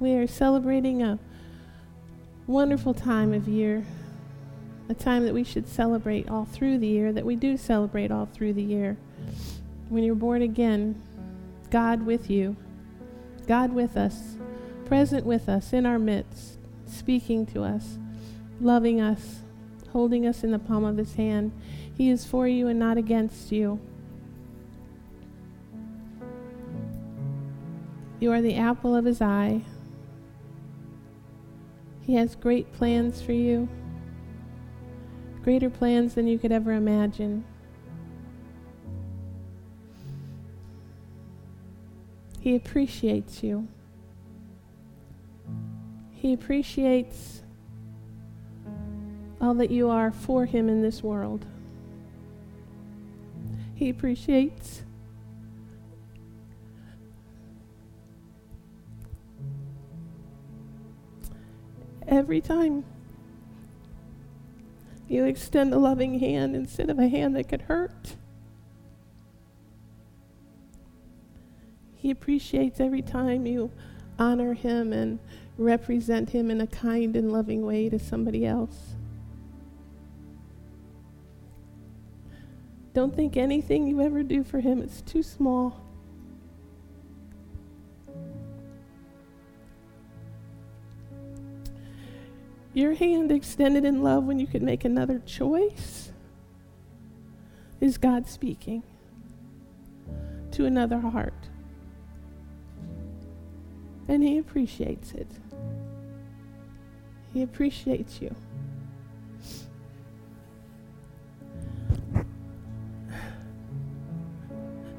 We are celebrating a wonderful time of year, a time that we should celebrate all through the year, that we do celebrate all through the year. When you're born again, God with you, God with us, present with us in our midst, speaking to us, loving us, holding us in the palm of his hand. He is for you and not against you. You are the apple of his eye. He has great plans for you, greater plans than you could ever imagine. He appreciates you. He appreciates all that you are for him in this world. He appreciates every time you extend a loving hand instead of a hand that could hurt. He appreciates every time you honor him and represent him in a kind and loving way to somebody else. Don't think anything you ever do for him is too small. Your hand extended in love when you could make another choice is God speaking to another heart. And he appreciates it. He appreciates you.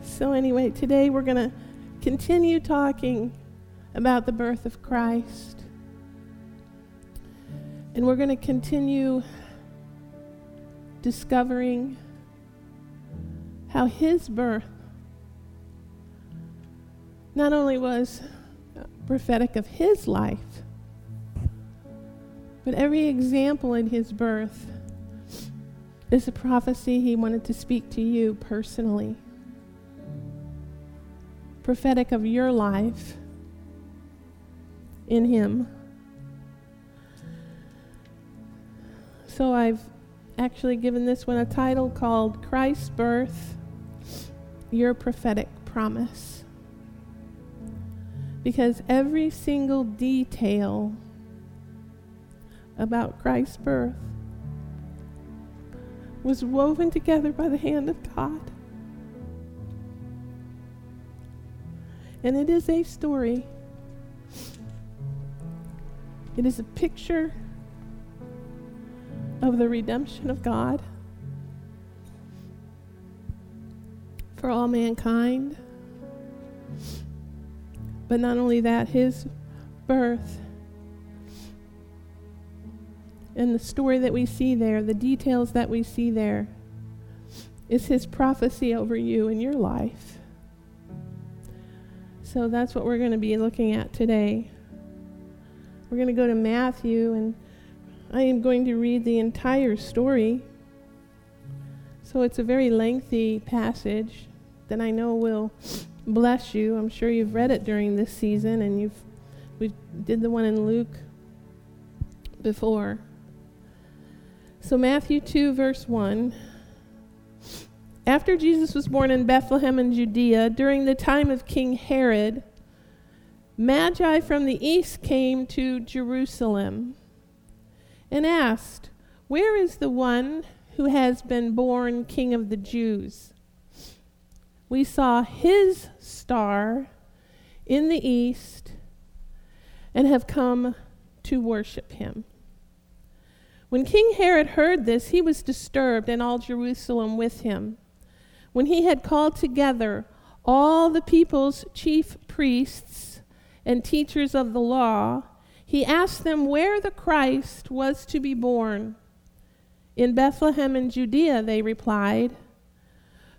So anyway, today we're going to continue talking about the birth of Christ. And we're going to continue discovering how his birth not only was prophetic of his life, but every example in his birth is a prophecy he wanted to speak to you personally. Prophetic of your life in him. So I've actually given this one a title called Christ's Birth, Your Prophetic Promise. Because every single detail about Christ's birth was woven together by the hand of God. And it is a story. It is a picture of the redemption of God for all mankind. But not only that, his birth and the story that we see there, the details that we see there, is his prophecy over you and your life. So that's what we're going to be looking at today. We're going to go to Matthew, and I am going to read the entire story. So it's a very lengthy passage that I know will bless you. I'm sure you've read it during this season, and we did the one in Luke before. So Matthew 2, verse 1. After Jesus was born in Bethlehem in Judea, during the time of King Herod, Magi from the east came to Jerusalem and asked, "Where is the one who has been born King of the Jews? We saw his star in the east and have come to worship him." When King Herod heard this, he was disturbed, and all Jerusalem with him. When he had called together all the people's chief priests and teachers of the law, he asked them where the Christ was to be born. "In Bethlehem in Judea," they replied,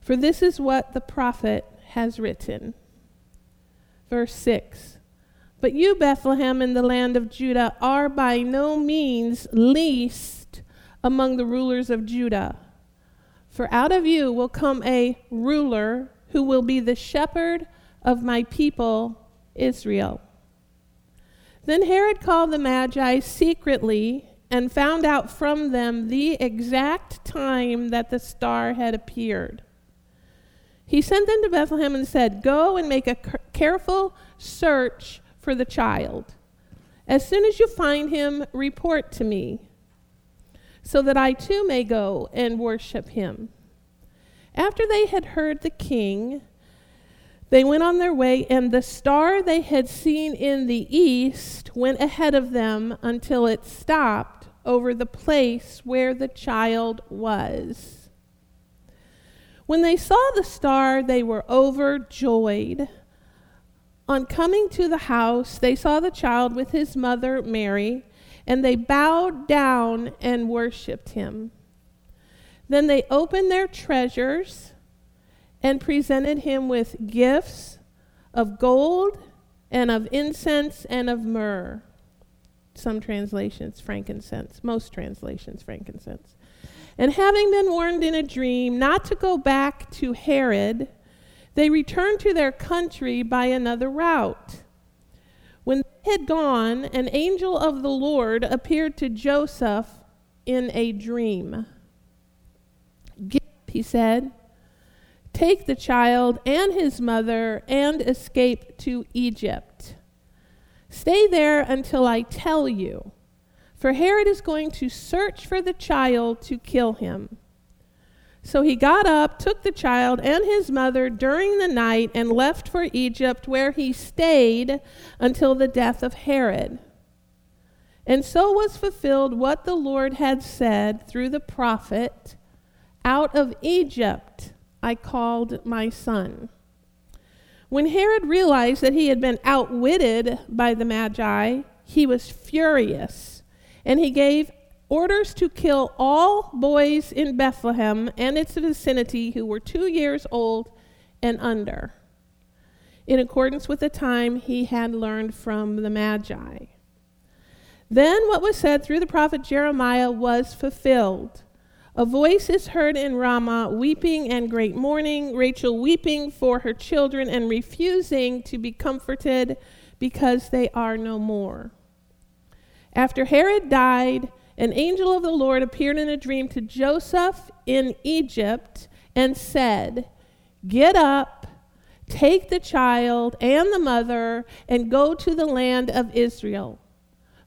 "for this is what the prophet has written." Verse 6, "But you, Bethlehem, in the land of Judah, are by no means least among the rulers of Judah. For out of you will come a ruler who will be the shepherd of my people Israel." Then Herod called the Magi secretly and found out from them the exact time that the star had appeared. He sent them to Bethlehem and said, "Go and make a careful search for the child. As soon as you find him, report to me, so that I too may go and worship him." After they had heard the king, they went on their way, and the star they had seen in the east went ahead of them until it stopped over the place where the child was. When they saw the star, they were overjoyed. On coming to the house, they saw the child with his mother Mary, and they bowed down and worshipped him. Then they opened their treasures and presented him with gifts of gold and of incense and of myrrh. Some translations, frankincense. Most translations, frankincense. And having been warned in a dream not to go back to Herod, they returned to their country by another route. When they had gone, an angel of the Lord appeared to Joseph in a dream. "Get up," he said. "Take the child and his mother and escape to Egypt. Stay there until I tell you, for Herod is going to search for the child to kill him." So he got up, took the child and his mother during the night, and left for Egypt, where he stayed until the death of Herod. And so was fulfilled what the Lord had said through the prophet, "Out of Egypt I called my son." When Herod realized that he had been outwitted by the Magi, he was furious, and he gave orders to kill all boys in Bethlehem and its vicinity who were 2 years old and under, in accordance with the time he had learned from the Magi. Then what was said through the prophet Jeremiah was fulfilled. "A voice is heard in Ramah, weeping and great mourning, Rachel weeping for her children and refusing to be comforted because they are no more." After Herod died, an angel of the Lord appeared in a dream to Joseph in Egypt and said, "Get up, take the child and the mother, and go to the land of Israel.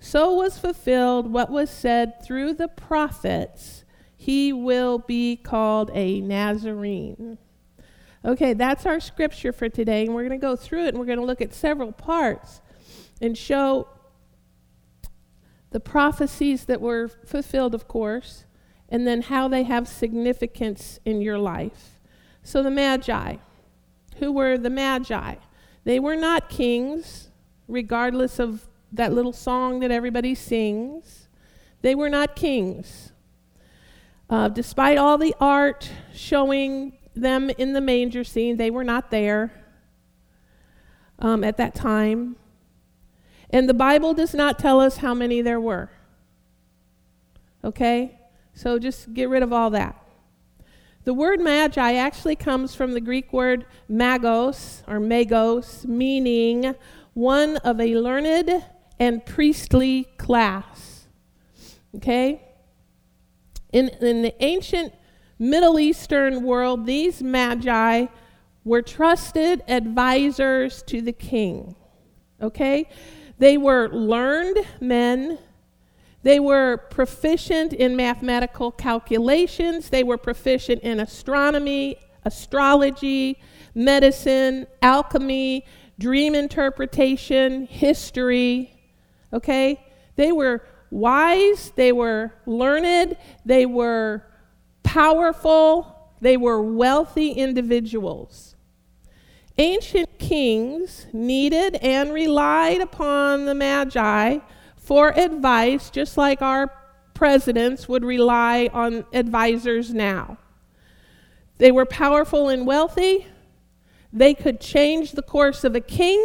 So was fulfilled what was said through the prophets, "He will be called a Nazarene." Okay, that's our scripture for today, and we're going to go through it, and we're going to look at several parts and show the prophecies that were fulfilled, of course, and then how they have significance in your life. So the Magi. Who were the Magi? They were not kings, regardless of that little song that everybody sings. They were not kings. Despite all the art showing them in the manger scene, they were not there at that time. And the Bible does not tell us how many there were. Okay? So just get rid of all that. The word magi actually comes from the Greek word magos, or magos, meaning one of a learned and priestly class, okay? In the ancient Middle Eastern world, these magi were trusted advisors to the king, okay? They were learned men. They were proficient in mathematical calculations. They were proficient in astronomy, astrology, medicine, alchemy, dream interpretation, history, okay? They were wise, they were learned, they were powerful, they were wealthy individuals. Ancient kings needed and relied upon the Magi for advice, just like our presidents would rely on advisors now. They were powerful and wealthy. They could change the course of a king.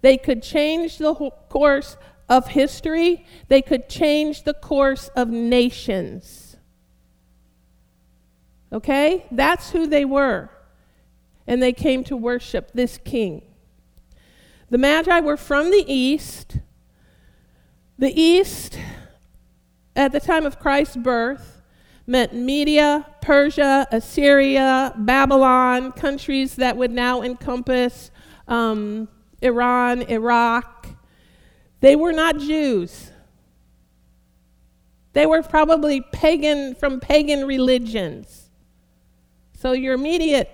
They could change the course of history. They could change the course of nations. Okay? That's who they were. And they came to worship this king. The Magi were from the east. The east, at the time of Christ's birth, meant Media, Persia, Assyria, Babylon, countries that would now encompass Iran, Iraq. They were not Jews. They were probably from pagan religions. So your immediate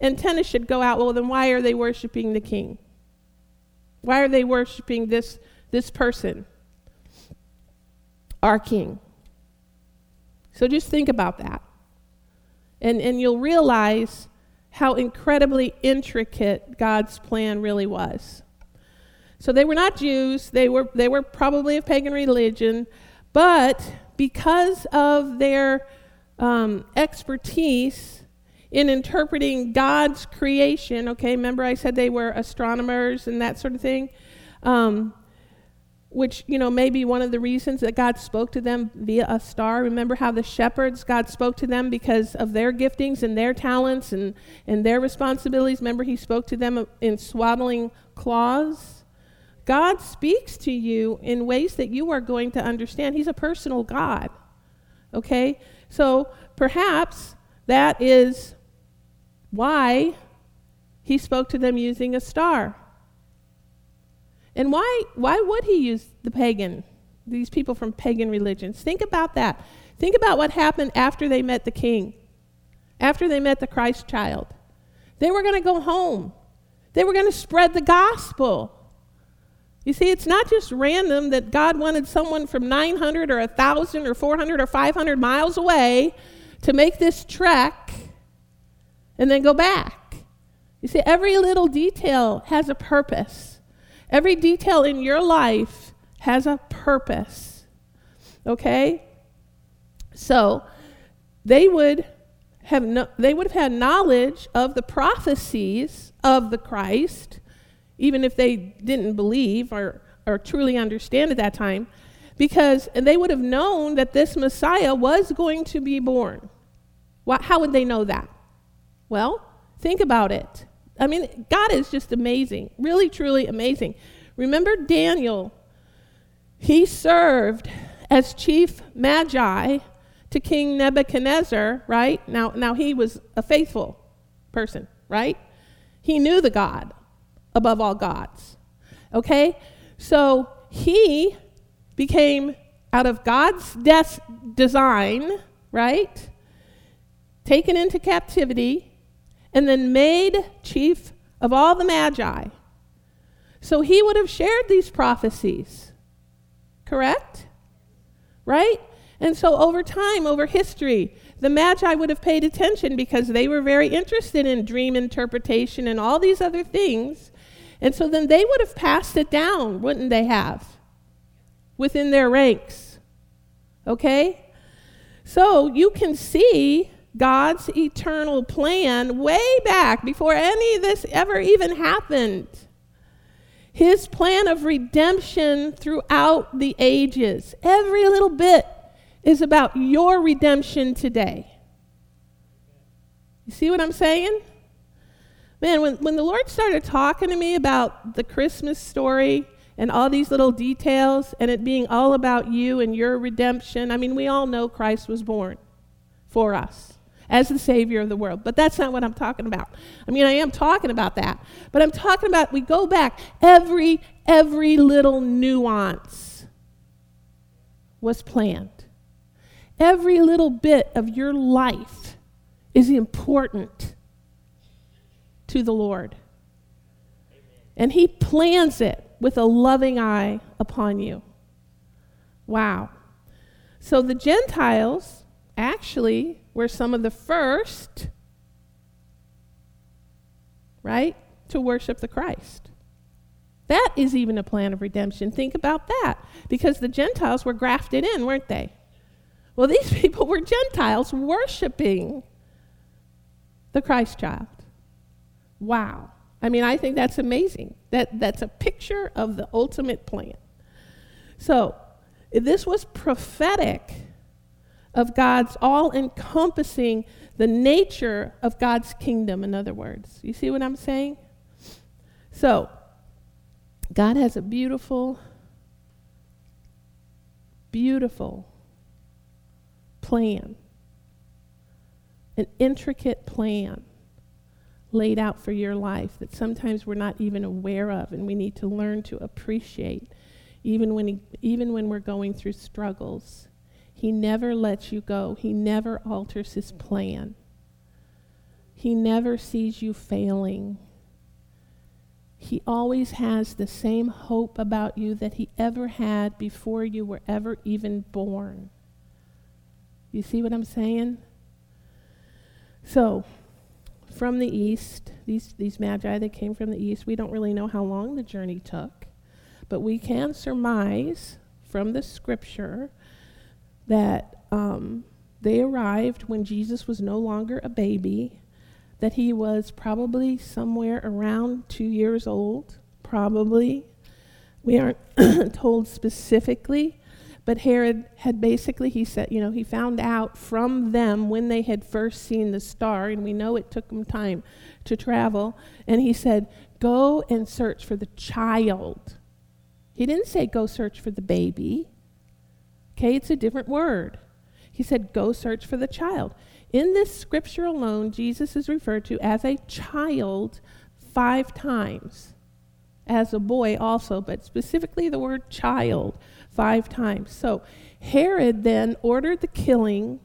antenna should go out, well, then why are they worshiping the king? Why are they worshiping this person, our king? So just think about that. And you'll realize how incredibly intricate God's plan really was. So they were not Jews. They were probably of pagan religion. But because of their expertise in interpreting God's creation, okay, remember I said they were astronomers and that sort of thing, which, you know, may be one of the reasons that God spoke to them via a star. Remember how the shepherds, God spoke to them because of their giftings and their talents and their responsibilities. Remember, he spoke to them in swaddling cloths. God speaks to you in ways that you are going to understand. He's a personal God, okay? So perhaps that is why he spoke to them using a star. And why would he use these people from pagan religions? Think about that. Think about what happened after they met the king, after they met the Christ child. They were going to go home. They were going to spread the gospel. You see, it's not just random that God wanted someone from 900 or 1,000 or 400 or 500 miles away to make this trek and then go back. You see, every little detail has a purpose. Every detail in your life has a purpose, okay? So they would have had knowledge of the prophecies of the Christ, even if they didn't believe or truly understand at that time, because they would have known that this Messiah was going to be born. How would they know that? Well, think about it. I mean, God is just amazing, really, truly amazing. Remember Daniel, he served as chief magi to King Nebuchadnezzar, right? Now he was a faithful person, right? He knew the God above all gods, okay? So he became, out of God's design, right, taken into captivity, and then made chief of all the Magi. So he would have shared these prophecies, correct? Right? And so over time, over history, the Magi would have paid attention because they were very interested in dream interpretation and all these other things. And so then they would have passed it down, wouldn't they have, within their ranks, okay? So you can see God's eternal plan way back before any of this ever even happened. His plan of redemption throughout the ages, every little bit is about your redemption today. You see what I'm saying? Man, when the Lord started talking to me about the Christmas story and all these little details and it being all about you and your redemption, I mean, we all know Christ was born for us as the Savior of the world. But that's not what I'm talking about. I mean, I am talking about that. But I'm talking about, we go back, every little nuance was planned. Every little bit of your life is important to the Lord. Amen. And he plans it with a loving eye upon you. Wow. So the Gentiles actually were some of the first, right, to worship the Christ. That is even a plan of redemption. Think about that, because the Gentiles were grafted in, weren't they? Well, these people were Gentiles worshiping the Christ child. Wow. I mean, I think that's amazing. That's a picture of the ultimate plan. So this was prophetic of God's all-encompassing, the nature of God's kingdom, in other words. You see what I'm saying? So God has a beautiful, beautiful plan, an intricate plan laid out for your life that sometimes we're not even aware of, and we need to learn to appreciate even when we're going through struggles. He never lets you go. He never alters his plan. He never sees you failing. He always has the same hope about you that he ever had before you were ever even born. You see what I'm saying? So, from the east, these magi that came from the east, we don't really know how long the journey took, but we can surmise from the scripture that they arrived when Jesus was no longer a baby, that he was probably somewhere around 2 years old, probably. We aren't told specifically, but Herod had basically, he said, you know, he found out from them when they had first seen the star, and we know it took them time to travel, and he said, go and search for the child. He didn't say go search for the baby. Okay, it's a different word. He said go search for the child. In this scripture alone, Jesus is referred to as a child 5 times. As a boy also, but specifically the word child 5 times. So Herod then ordered the killing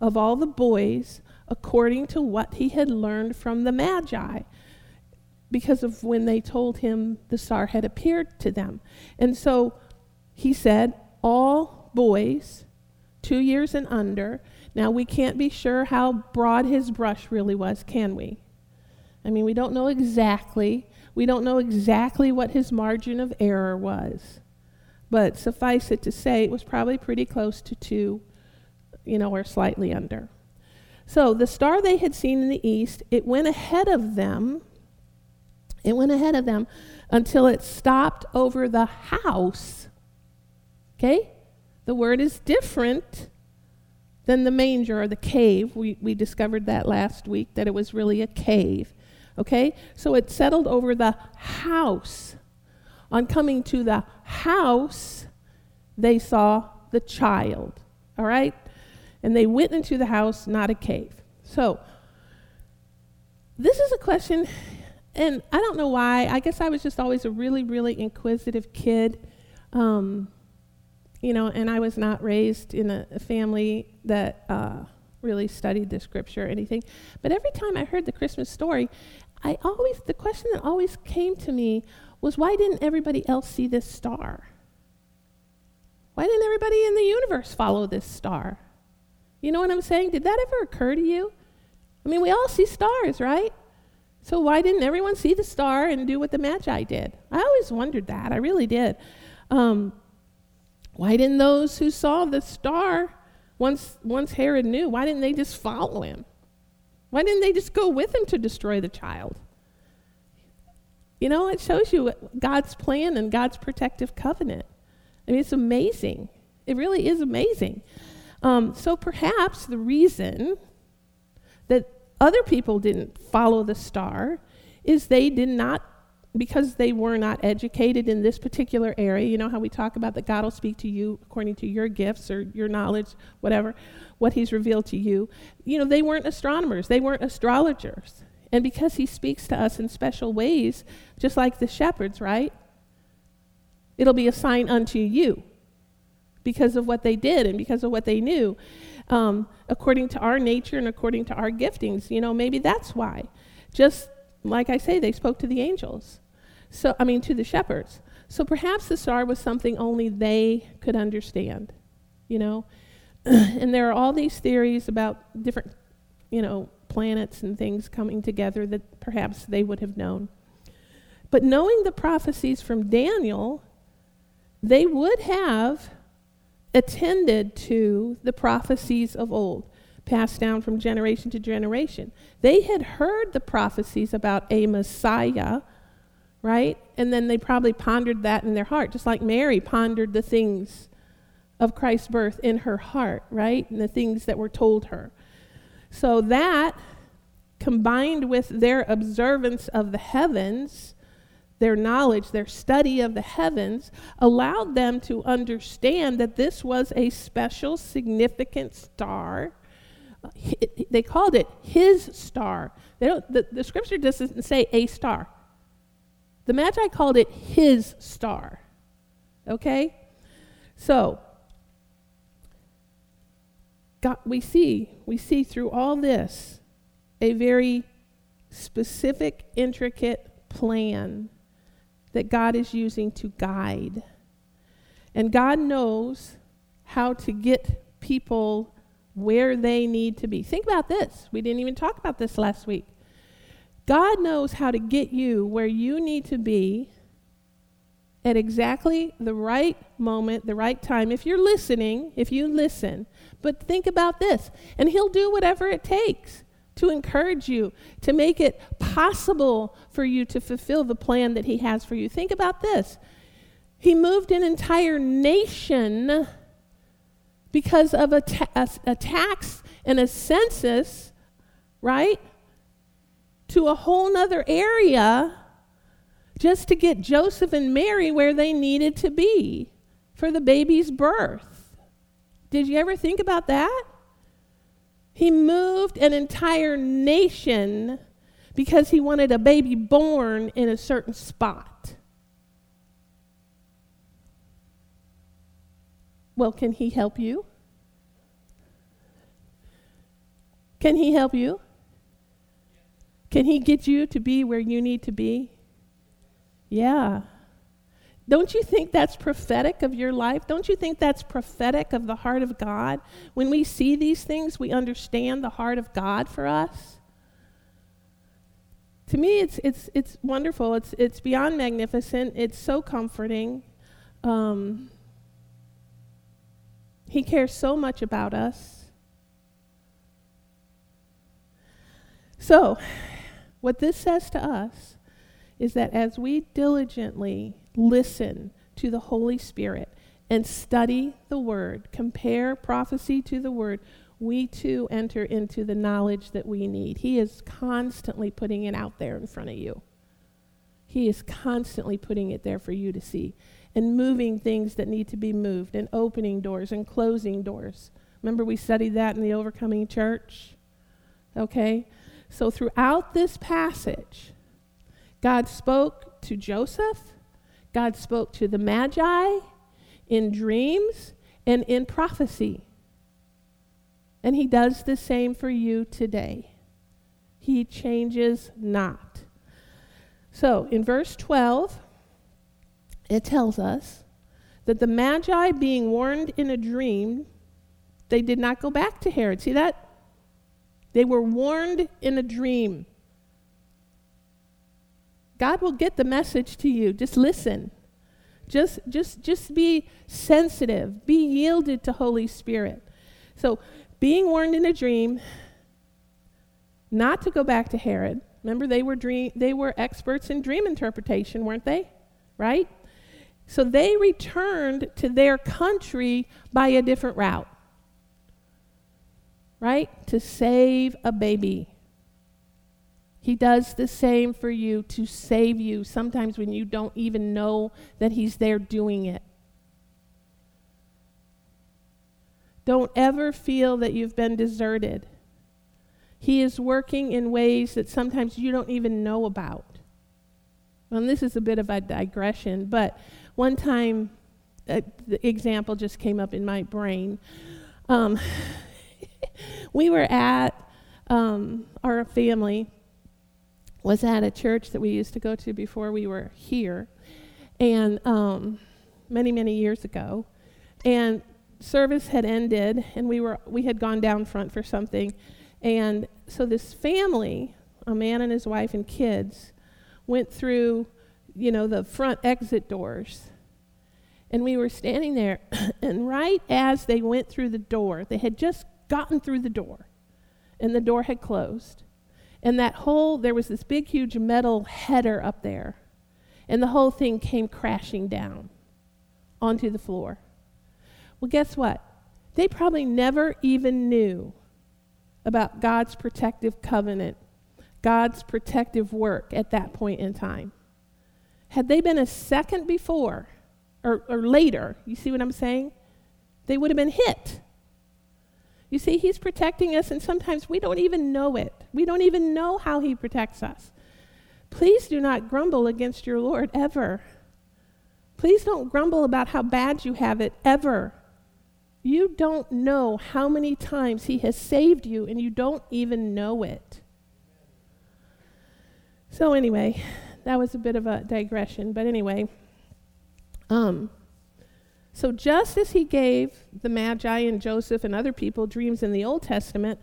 of all the boys according to what he had learned from the Magi, because of when they told him the star had appeared to them. And so he said, all boys 2 years and under. Now we can't be sure how broad his brush really was, can we? I mean, we don't know exactly. We don't know exactly what his margin of error was, but suffice it to say, it was probably pretty close to 2, you know, or slightly under. So the star they had seen in the east, it went ahead of them. It went ahead of them until it stopped over the house. Okay? The word is different than the manger or the cave. We discovered that last week, that it was really a cave. Okay, so it settled over the house. On coming to the house, they saw the child, all right? And they went into the house, not a cave. So this is a question, and I don't know why. I guess I was just always a really, really inquisitive kid, you know, and I was not raised in a family that really studied the scripture or anything. But every time I heard the Christmas story, the question that always came to me was, why didn't everybody else see this star? Why didn't everybody in the universe follow this star? You know what I'm saying? Did that ever occur to you? I mean, we all see stars, right? So why didn't everyone see the star and do what the Magi did? I always wondered that. I really did. Why didn't those who saw the star, once Herod knew, why didn't they just follow him? Why didn't they just go with him to destroy the child? You know, it shows you God's plan and God's protective covenant. I mean, it's amazing. It really is amazing. So perhaps the reason that other people didn't follow the star is they did not, because they were not educated in this particular area. You know how we talk about that God will speak to you according to your gifts or your knowledge, whatever, what he's revealed to you. You know, they weren't astronomers. They weren't astrologers. And because he speaks to us in special ways, just like the shepherds, right? It'll be a sign unto you because of what they did and because of what they knew, according to our nature and according to our giftings. You know, maybe that's why. Just like I say, they spoke to the angels. So, I mean, to the shepherds. So perhaps the star was something only they could understand, you know. And there are all these theories about different, you know, planets and things coming together that perhaps they would have known. But knowing the prophecies from Daniel, they would have attended to the prophecies of old, passed down from generation to generation. They had heard the prophecies about a Messiah, right? And then they probably pondered that in their heart, just like Mary pondered the things of Christ's birth in her heart, right? And the things that were told her. So that, combined with their observance of the heavens, their knowledge, their study of the heavens, allowed them to understand that this was a special, significant star. They called it his star. They don't, the scripture doesn't say a star. The Magi called it his star, okay? So, God, we see through all this a very specific, intricate plan that God is using to guide. And God knows how to get people where they need to be. Think about this. We didn't even talk about this last week. God knows how to get you where you need to be at exactly the right moment, the right time. If you're listening, if you listen. But think about this. And he'll do whatever it takes to encourage you, to make it possible for you to fulfill the plan that he has for you. Think about this. He moved an entire nation because of a tax and a census, right, to a whole other area just to get Joseph and Mary where they needed to be for the baby's birth. Did you ever think about that? He moved an entire nation because he wanted a baby born in a certain spot. Well, can he help you? Can he help you? Can he get you to be where you need to be? Yeah. Don't you think that's prophetic of your life? Don't you think that's prophetic of the heart of God? When we see these things, we understand the heart of God for us. To me, it's wonderful. It's beyond magnificent. It's so comforting. He cares so much about us. So, what this says to us is that as we diligently listen to the Holy Spirit and study the Word, compare prophecy to the Word, we too enter into the knowledge that we need. He is constantly putting it out there in front of you. He is constantly putting it there for you to see and moving things that need to be moved and opening doors and closing doors. Remember we studied that in the Overcoming Church? Okay? So throughout this passage, God spoke to Joseph. God spoke to the Magi in dreams and in prophecy. And he does the same for you today. He changes not. So in verse 12, it tells us that the Magi, being warned in a dream, they did not go back to Herod. See that? They were warned in a dream. God will get the message to you. Just listen. Just be sensitive. Be yielded to Holy Spirit. So being warned in a dream not to go back to Herod. Remember, they were experts in dream interpretation, weren't they? Right? So they returned to their country by a different route. Right? To save a baby. He does the same for you to save you, sometimes when you don't even know that he's there doing it. Don't ever feel that you've been deserted. He is working in ways that sometimes you don't even know about. And this is a bit of a digression, but one time, the example just came up in my brain. We were at, our family was at a church that we used to go to before we were here, and many, many years ago. And service had ended, and we had gone down front for something. And so this family, a man and his wife and kids, went through you know, the front exit doors. And we were standing there, and right as they went through the door, they had just gotten through the door, and the door had closed. And that whole, there was this big, huge metal header up there, and the whole thing came crashing down onto the floor. Well, guess what? They probably never even knew about God's protective covenant, God's protective work at that point in time. Had they been a second before or later, you see what I'm saying? They would have been hit. You see, he's protecting us, and sometimes we don't even know it. We don't even know how he protects us. Please do not grumble against your Lord ever. Please don't grumble about how bad you have it ever. You don't know how many times he has saved you, and you don't even know it. So anyway, that was a bit of a digression, but anyway. So just as he gave the Magi and Joseph and other people dreams in the Old Testament,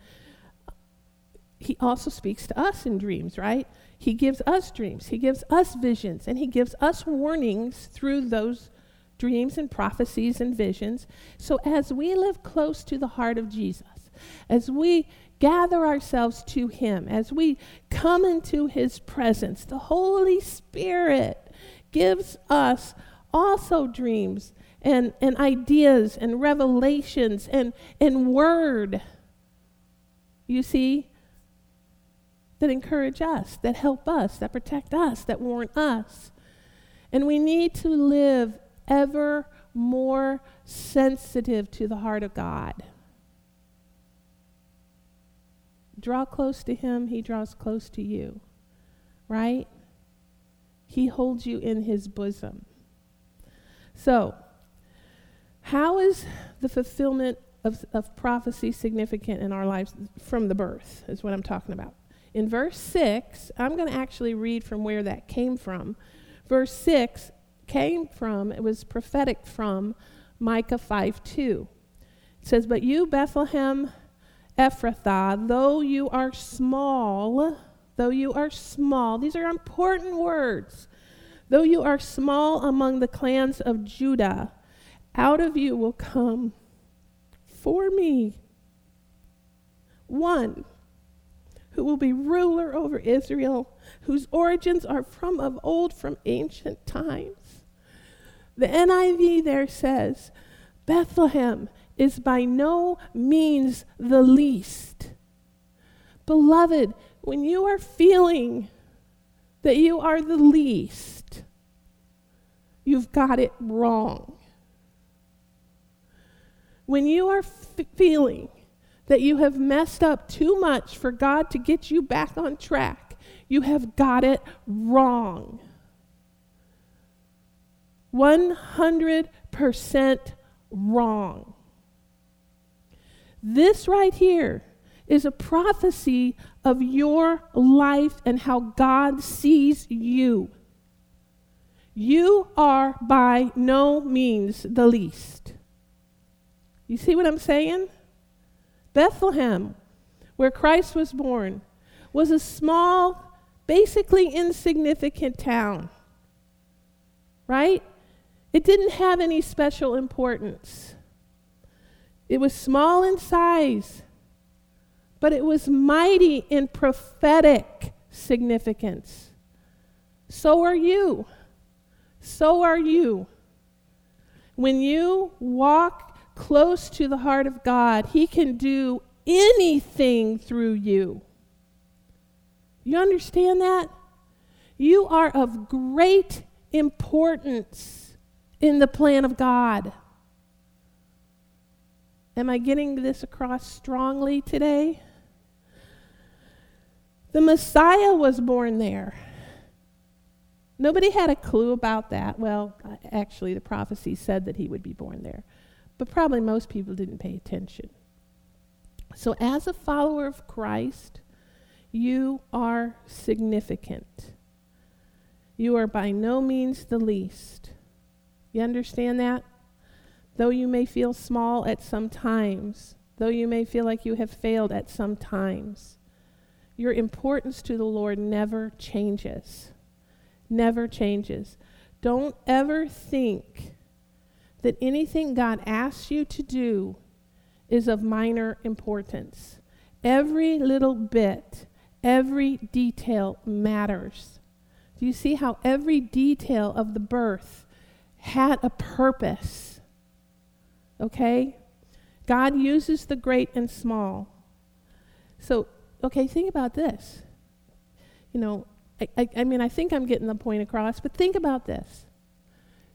he also speaks to us in dreams, right? He gives us dreams, he gives us visions, and he gives us warnings through those dreams and prophecies and visions. So as we live close to the heart of Jesus, as we gather ourselves to him, as we come into his presence, the Holy Spirit gives us also dreams and ideas and revelations and word, you see, that encourage us, that help us, that protect us, that warn us. And we need to live ever more sensitive to the heart of God. Draw close to him, he draws close to you, right? He holds you in his bosom. So, how is the fulfillment of prophecy significant in our lives from the birth, is what I'm talking about. In verse 6, I'm going to actually read from where that came from. Verse 6 came from, it was prophetic from, Micah 5:2. It says, "But you, Bethlehem Ephrathah, though you are small, these are important words, though you are small among the clans of Judah, out of you will come for me one who will be ruler over Israel, whose origins are from of old, from ancient times." The NIV there says, "Bethlehem is by no means the least." Beloved, when you are feeling that you are the least, you've got it wrong. When you are feeling that you have messed up too much for God to get you back on track, you have got it wrong. 100% wrong. This right here is a prophecy of your life and how God sees you. You are by no means the least. You see what I'm saying? Bethlehem, where Christ was born, was a small, basically insignificant town, right? It didn't have any special importance. It was small in size, but it was mighty in prophetic significance. So are you. So are you. When you walk close to the heart of God, he can do anything through you. You understand that? You are of great importance in the plan of God. Am I getting this across strongly today? The Messiah was born there. Nobody had a clue about that. Well, actually, the prophecy said that he would be born there, but probably most people didn't pay attention. So as a follower of Christ, you are significant. You are by no means the least. You understand that? Though you may feel small at some times, though you may feel like you have failed at some times, your importance to the Lord never changes. never changes. Don't ever think that anything God asks you to do is of minor importance. Every little bit, every detail matters. Do you see how every detail of the birth had a purpose? Okay? God uses the great and small. So, okay, think about this. You know, I mean, I think I'm getting the point across, but think about this.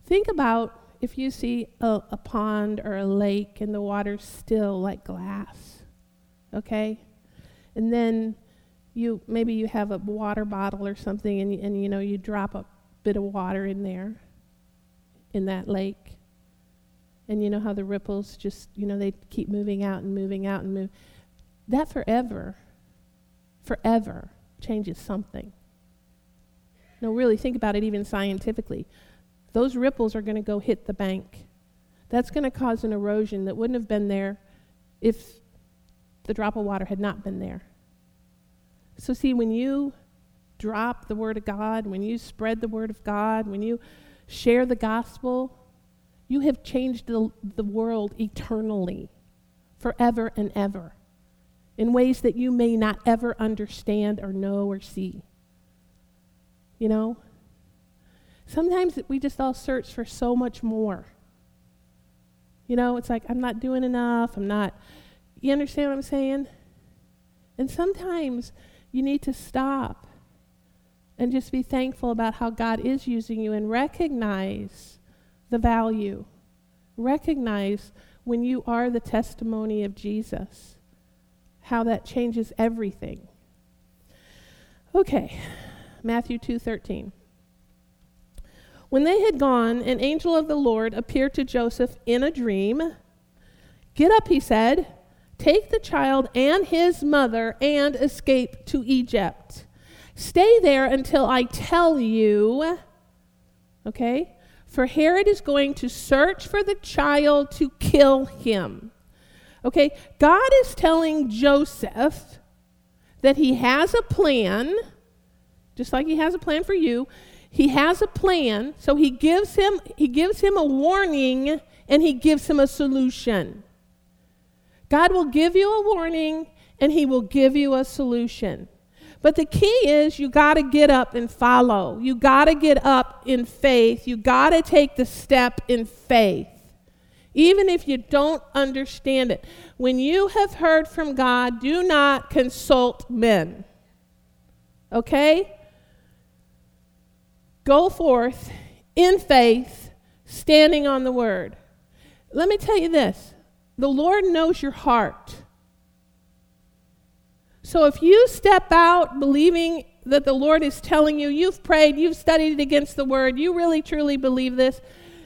Think about if you see a pond or a lake and the water's still like glass, okay? And then maybe you have a water bottle or something and you know, you drop a bit of water in there, in that lake. And you know how the ripples just, you know, they keep moving out and moving out and move. That forever changes something. No, really, think about it even scientifically. Those ripples are going to go hit the bank. That's going to cause an erosion that wouldn't have been there if the drop of water had not been there. So see, when you drop the word of God, when you spread the word of God, when you share the gospel, you have changed the world eternally, forever and ever, in ways that you may not ever understand or know or see. You know? Sometimes we just all search for so much more. You know, it's like, I'm not doing enough, you understand what I'm saying? And sometimes you need to stop and just be thankful about how God is using you and recognize the value. Recognize when you are the testimony of Jesus, how that changes everything. Okay, Matthew 2:13. When they had gone, an angel of the Lord appeared to Joseph in a dream. Get up, he said, take the child and his mother and escape to Egypt. Stay there until I tell you, okay? For Herod is going to search for the child to kill him. Okay, God is telling Joseph that he has a plan, just like he has a plan for you. He has a plan, so he gives him a warning, and he gives him a solution. God will give you a warning, and he will give you a solution. But the key is you got to get up and follow. You got to get up in faith. You got to take the step in faith, even if you don't understand it. When you have heard from God, do not consult men, okay? Go forth in faith, standing on the word. Let me tell you this. The Lord knows your heart. So if you step out believing that the Lord is telling you, you've prayed, you've studied against the word, you really truly believe this,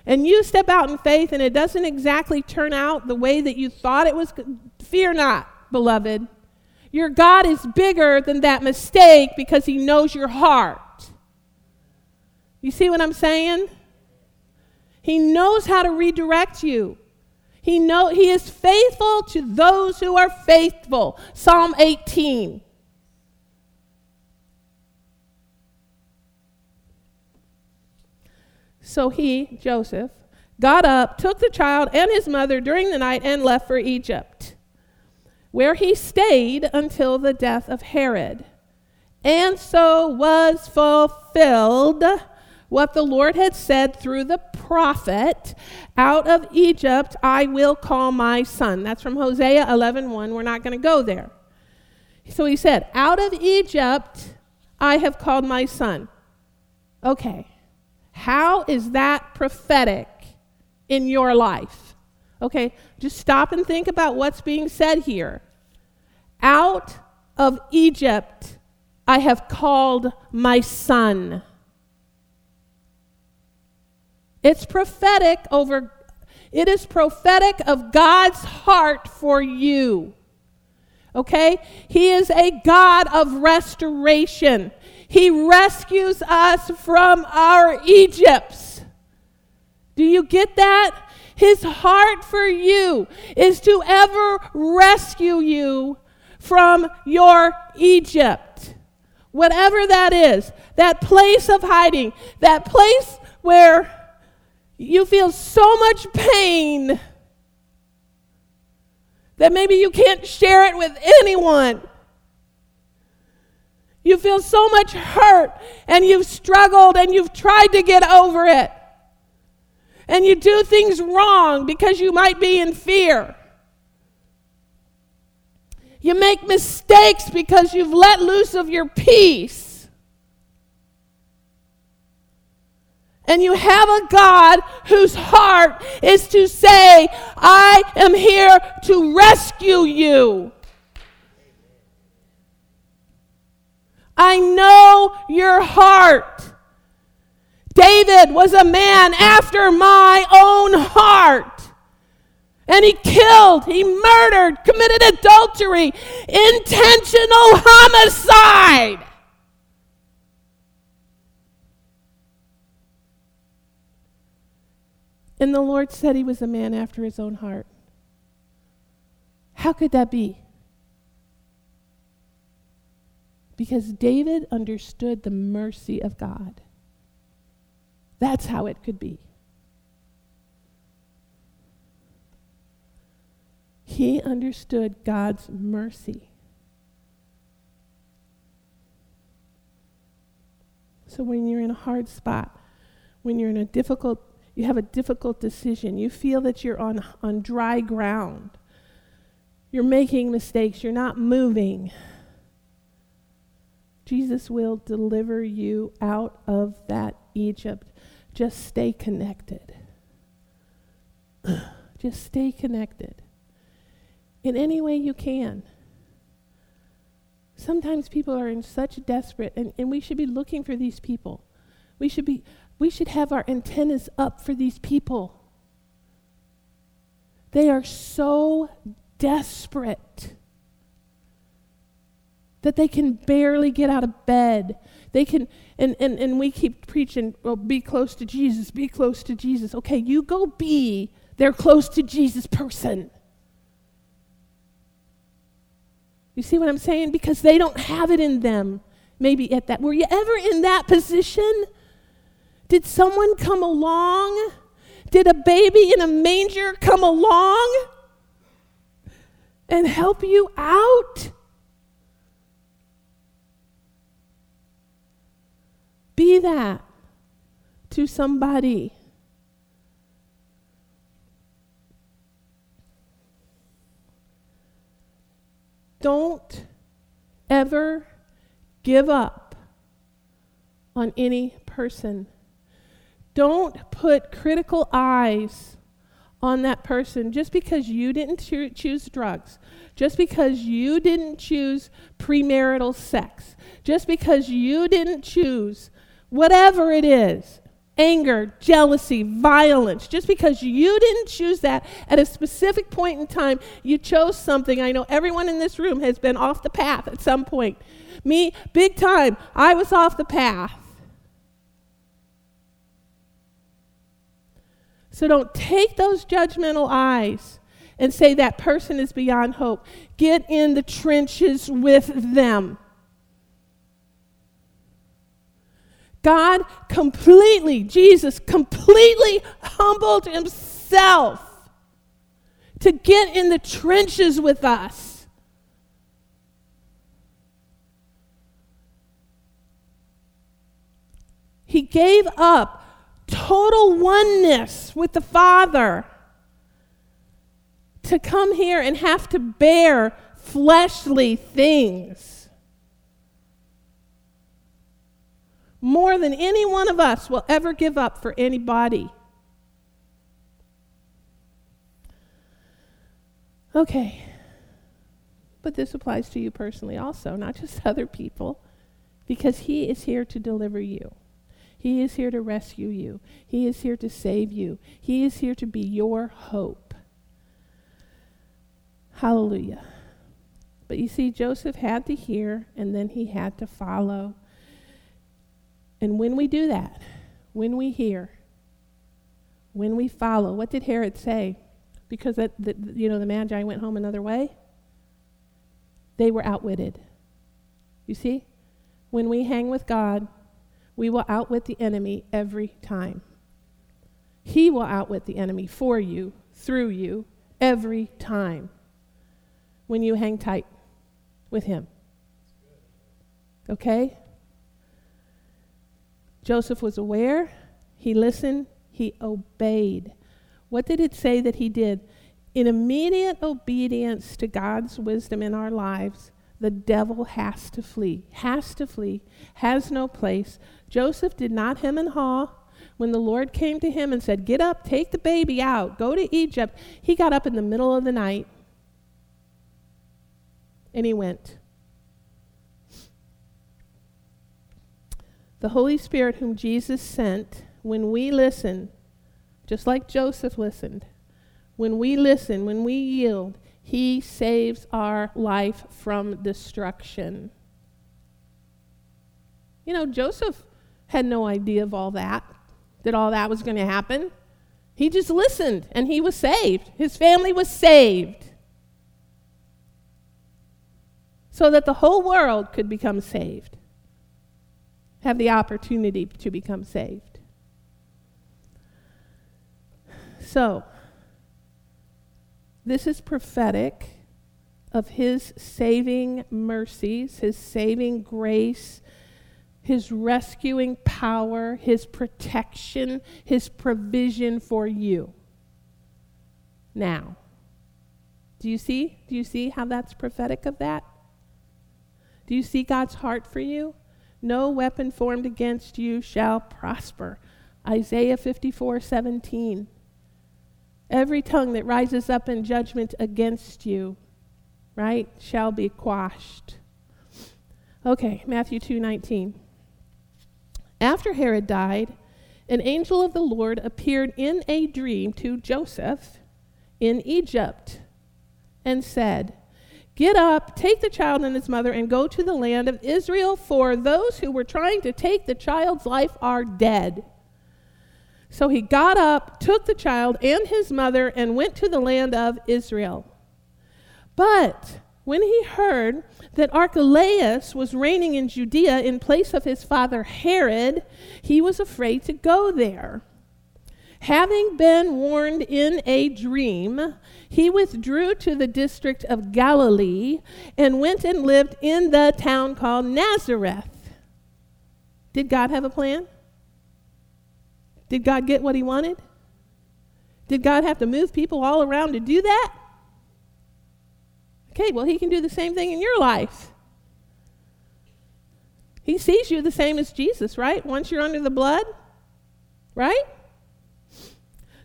and you step out in faith and it doesn't exactly turn out the way that you thought it was, fear not, beloved. Your God is bigger than that mistake because he knows your heart. You see what I'm saying? He knows how to redirect you. He is faithful to those who are faithful. Psalm 18. So he, Joseph, got up, took the child and his mother during the night and left for Egypt, where he stayed until the death of Herod. And so was fulfilled what the Lord had said through the prophet, out of Egypt I will call my son. That's from Hosea 11:1. We're not going to go there. So he said, out of Egypt I have called my son. Okay, how is that prophetic in your life? Okay, just stop and think about what's being said here. Out of Egypt I have called my son. It's prophetic over. It is prophetic of God's heart for you. Okay? He is a God of restoration. He rescues us from our Egypts. Do you get that? His heart for you is to ever rescue you from your Egypt. Whatever that is, that place of hiding, that place where you feel so much pain that maybe you can't share it with anyone. You feel so much hurt, and you've struggled, and you've tried to get over it. And you do things wrong because you might be in fear. You make mistakes because you've let loose of your peace. And you have a God whose heart is to say, I am here to rescue you. I know your heart. David was a man after my own heart. And he killed, he murdered, committed adultery, intentional homicide. And the Lord said he was a man after his own heart. How could that be? Because David understood the mercy of God. That's how it could be. He understood God's mercy. So when you're in a hard spot, when you're in a difficult, you have a difficult decision, you feel that you're on dry ground, you're making mistakes, you're not moving, Jesus will deliver you out of that Egypt. Just stay connected. Just stay connected. In any way you can. Sometimes people are in such desperate, and we should be looking for these people. We should have our antennas up for these people. They are so desperate that they can barely get out of bed. They can, and we keep preaching, well, be close to Jesus, be close to Jesus. Okay, you go be their close to Jesus person. You see what I'm saying? Because they don't have it in them, maybe at that. Were you ever in that position? Did someone come along? Did a baby in a manger come along and help you out? Be that to somebody. Don't ever give up on any person. Don't put critical eyes on that person. Just because you didn't choose drugs, just because you didn't choose premarital sex, just because you didn't choose whatever it is, anger, jealousy, violence, just because you didn't choose that at a specific point in time, you chose something. I know everyone in this room has been off the path at some point. Me, big time, I was off the path. So don't take those judgmental eyes and say that person is beyond hope. Get in the trenches with them. God completely, Jesus completely humbled himself to get in the trenches with us. He gave up total oneness with the Father to come here and have to bear fleshly things. More than any one of us will ever give up for anybody. Okay. But this applies to you personally also, not just other people, because he is here to deliver you. He is here to rescue you. He is here to save you. He is here to be your hope. Hallelujah. But you see, Joseph had to hear, and then he had to follow. And when we do that, when we hear, when we follow, what did Herod say? Because the Magi went home another way. They were outwitted. You see? When we hang with God, we will outwit the enemy every time. He will outwit the enemy for you, through you, every time when you hang tight with him. Okay? Joseph was aware. He listened. He obeyed. What did it say that he did? In immediate obedience to God's wisdom in our lives, the devil has to flee, has no place. Joseph did not hem and haw. When the Lord came to him and said, get up, take the baby out, go to Egypt, he got up in the middle of the night and he went. The Holy Spirit whom Jesus sent, when we listen, just like Joseph listened, when we listen, when we yield, he saves our life from destruction. You know, Joseph had no idea of all that all that was going to happen. He just listened, and he was saved. His family was saved so that the whole world could become saved, have the opportunity to become saved. So, this is prophetic of his saving mercies, his saving grace, his rescuing power, his protection, his provision for you. Now, do you see? Do you see how that's prophetic of that? Do you see God's heart for you? No weapon formed against you shall prosper. Isaiah 54:17. Every tongue that rises up in judgment against you, right, shall be quashed. Okay, Matthew 2:19. After Herod died, an angel of the Lord appeared in a dream to Joseph in Egypt and said, get up, take the child and his mother, and go to the land of Israel, for those who were trying to take the child's life are dead. So he got up, took the child and his mother, and went to the land of Israel. But when he heard that Archelaus was reigning in Judea in place of his father Herod, he was afraid to go there. Having been warned in a dream, he withdrew to the district of Galilee and went and lived in the town called Nazareth. Did God have a plan? Did God get what he wanted? Did God have to move people all around to do that? Okay, well, he can do the same thing in your life. He sees you the same as Jesus, right? Once you're under the blood, right?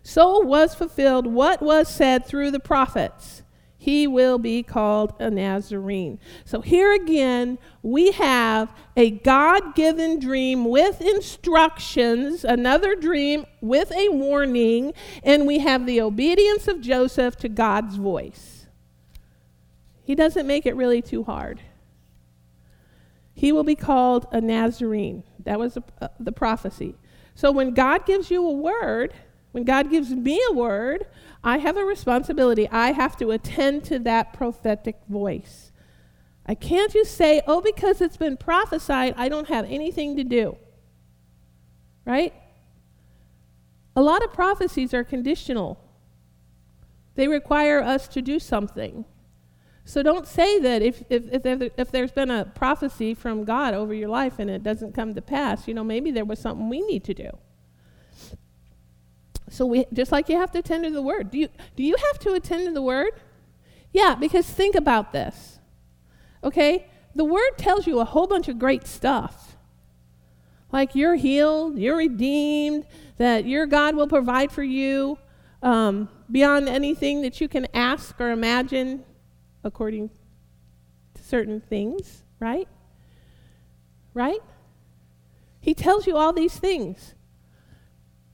So was fulfilled what was said through the prophets. He will be called a Nazarene. So here again, we have a God-given dream with instructions, another dream with a warning, and we have the obedience of Joseph to God's voice. He doesn't make it really too hard. He will be called a Nazarene. That was the prophecy. So when God gives you a word, when God gives me a word, I have a responsibility. I have to attend to that prophetic voice. I can't just say, oh, because it's been prophesied, I don't have anything to do. Right? A lot of prophecies are conditional. They require us to do something. So don't say that if there's been a prophecy from God over your life and it doesn't come to pass, you know, maybe there was something we need to do. So we just like you have to attend to the word. Do you have to attend to the word? Yeah, because think about this. Okay? The word tells you a whole bunch of great stuff. Like you're healed, you're redeemed, that your God will provide for you beyond anything that you can ask or imagine according to certain things, right? Right? He tells you all these things.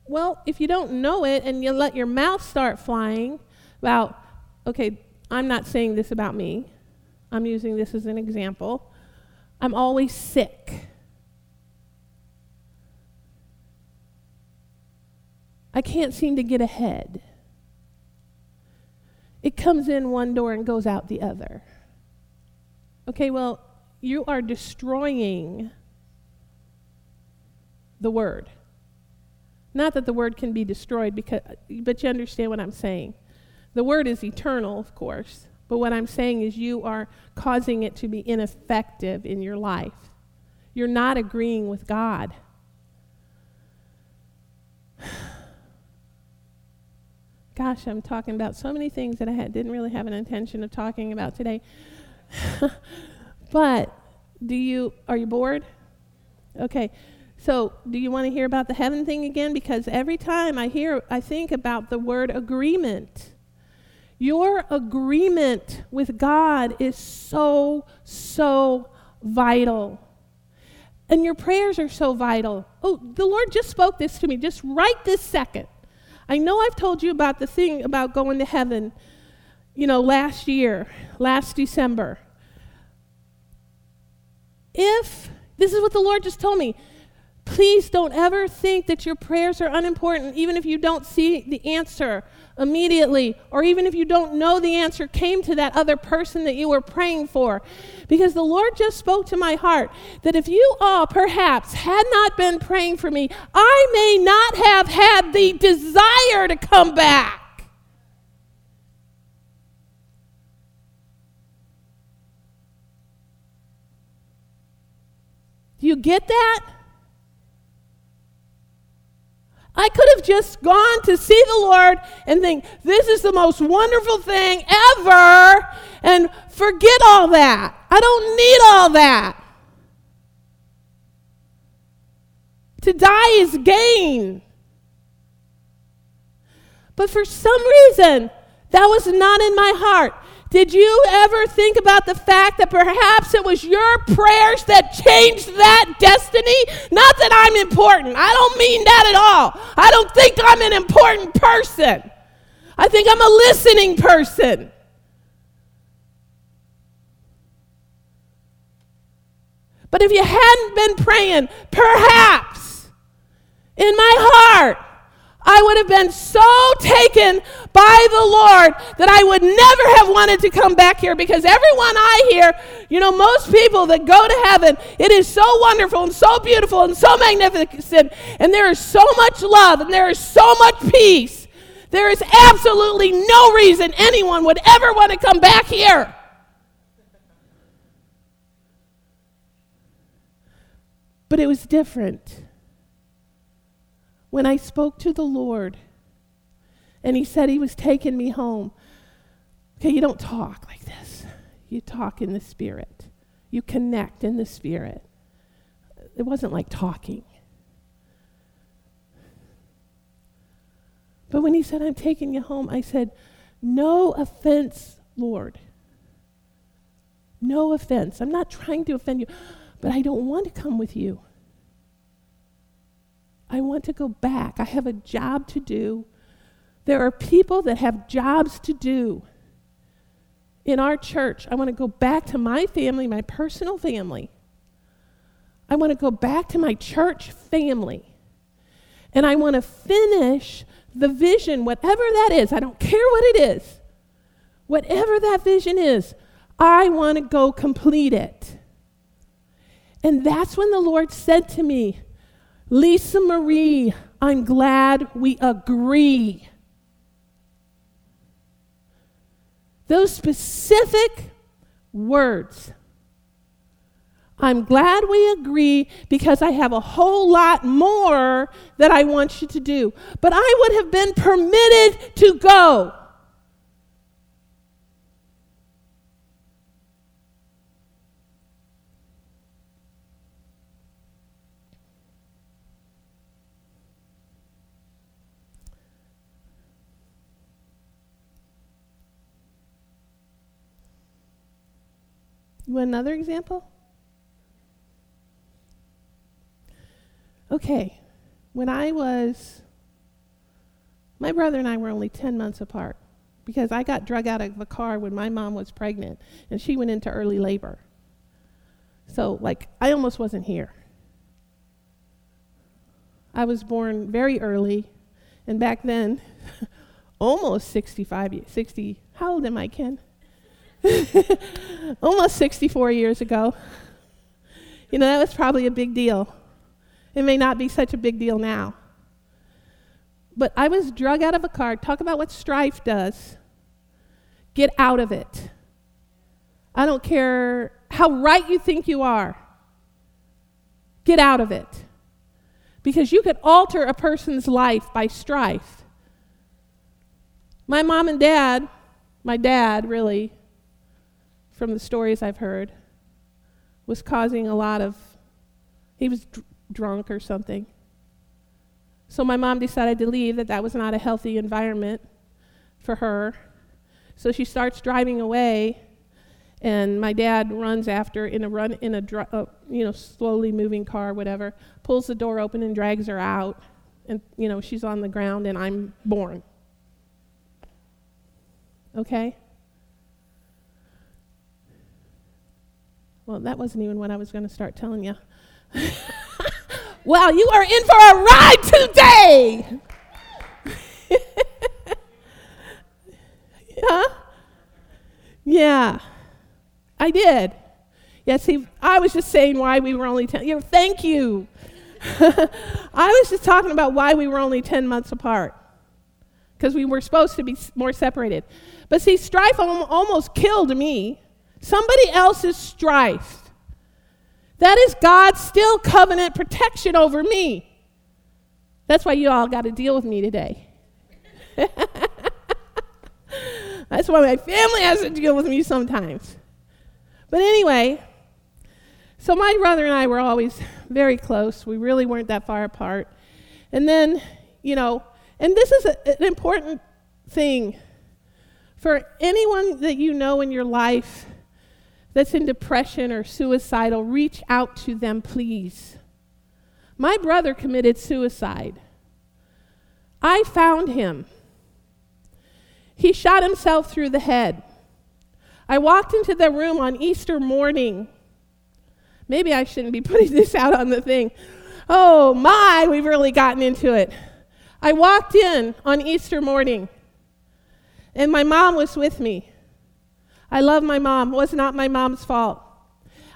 Well, if you don't know it and you let your mouth start flying about, okay, I'm not saying this about me. I'm using this as an example. I'm always sick. I can't seem to get ahead. It comes in one door and goes out the other. Okay, well, you are destroying the word. Not that the word can be destroyed, because, but you understand what I'm saying. The word is eternal, of course, but what I'm saying is you are causing it to be ineffective in your life. You're not agreeing with God. Gosh, I'm talking about so many things that I didn't really have an intention of talking about today. But are you bored? Okay. So do you want to hear about the heaven thing again? Because every time I think about the word agreement. Your agreement with God is so, so vital. And your prayers are so vital. Oh, the Lord just spoke this to me, just right this second. I know I've told you about the thing about going to heaven, last year, last December. This is what the Lord just told me. Please don't ever think that your prayers are unimportant, even if you don't see the answer immediately, or even if you don't know the answer came to that other person that you were praying for. Because the Lord just spoke to my heart that if you all perhaps had not been praying for me, I may not have had the desire to come back. Do you get that? I could have just gone to see the Lord and think, this is the most wonderful thing ever, and forget all that. I don't need all that. To die is gain. But for some reason, that was not in my heart. Did you ever think about the fact that perhaps it was your prayers that changed that destiny? Not that I'm important. I don't mean that at all. I don't think I'm an important person. I think I'm a listening person. But if you hadn't been praying, perhaps in my heart, I would have been so taken by the Lord that I would never have wanted to come back here, because everyone I hear, most people that go to heaven, it is so wonderful and so beautiful and so magnificent, and there is so much love and there is so much peace. There is absolutely no reason anyone would ever want to come back here. But it was different. When I spoke to the Lord and he said he was taking me home, okay, you don't talk like this. You talk in the Spirit. You connect in the Spirit. It wasn't like talking. But when he said, I'm taking you home, I said, no offense, Lord. No offense. I'm not trying to offend you, but I don't want to come with you. I want to go back. I have a job to do. There are people that have jobs to do in our church. I want to go back to my family, my personal family. I want to go back to my church family. And I want to finish the vision, whatever that is. I don't care what it is. Whatever that vision is, I want to go complete it. And that's when the Lord said to me, Lisa Marie, I'm glad we agree. Those specific words. I'm glad we agree, because I have a whole lot more that I want you to do. But I would have been permitted to go. You want another example? Okay, my brother and I were only 10 months apart, because I got drug out of the car when my mom was pregnant and she went into early labor. So, I almost wasn't here. I was born very early, and back then, almost 60, how old am I, Ken? Almost 64 years ago. That was probably a big deal. It may not be such a big deal now. But I was drug out of a car. Talk about what strife does. Get out of it. I don't care how right you think you are. Get out of it. Because you could alter a person's life by strife. My mom and dad, my dad really, from the stories I've heard, was causing a lot of, he was drunk or something. So my mom decided to leave, that was not a healthy environment for her. So she starts driving away, and my dad runs after slowly moving car, whatever, pulls the door open and drags her out, and she's on the ground, and I'm born. Okay? Well, that wasn't even what I was going to start telling you. Well, you are in for a ride today. Yeah? Yeah. I did. Yeah, see, I was just saying why we were only 10. Yeah, thank you. I was just talking about why we were only 10 months apart. Because we were supposed to be more separated. But see, strife almost killed me. Somebody else's strife. That is God's still covenant protection over me. That's why you all got to deal with me today. That's why my family has to deal with me sometimes. But anyway, so my brother and I were always very close. We really weren't that far apart. And then, and this is an important thing for anyone that you know in your life that's in depression or suicidal, reach out to them, please. My brother committed suicide. I found him. He shot himself through the head. I walked into the room on Easter morning. Maybe I shouldn't be putting this out on the thing. Oh my, we've really gotten into it. I walked in on Easter morning, and my mom was with me. I love my mom. It was not my mom's fault.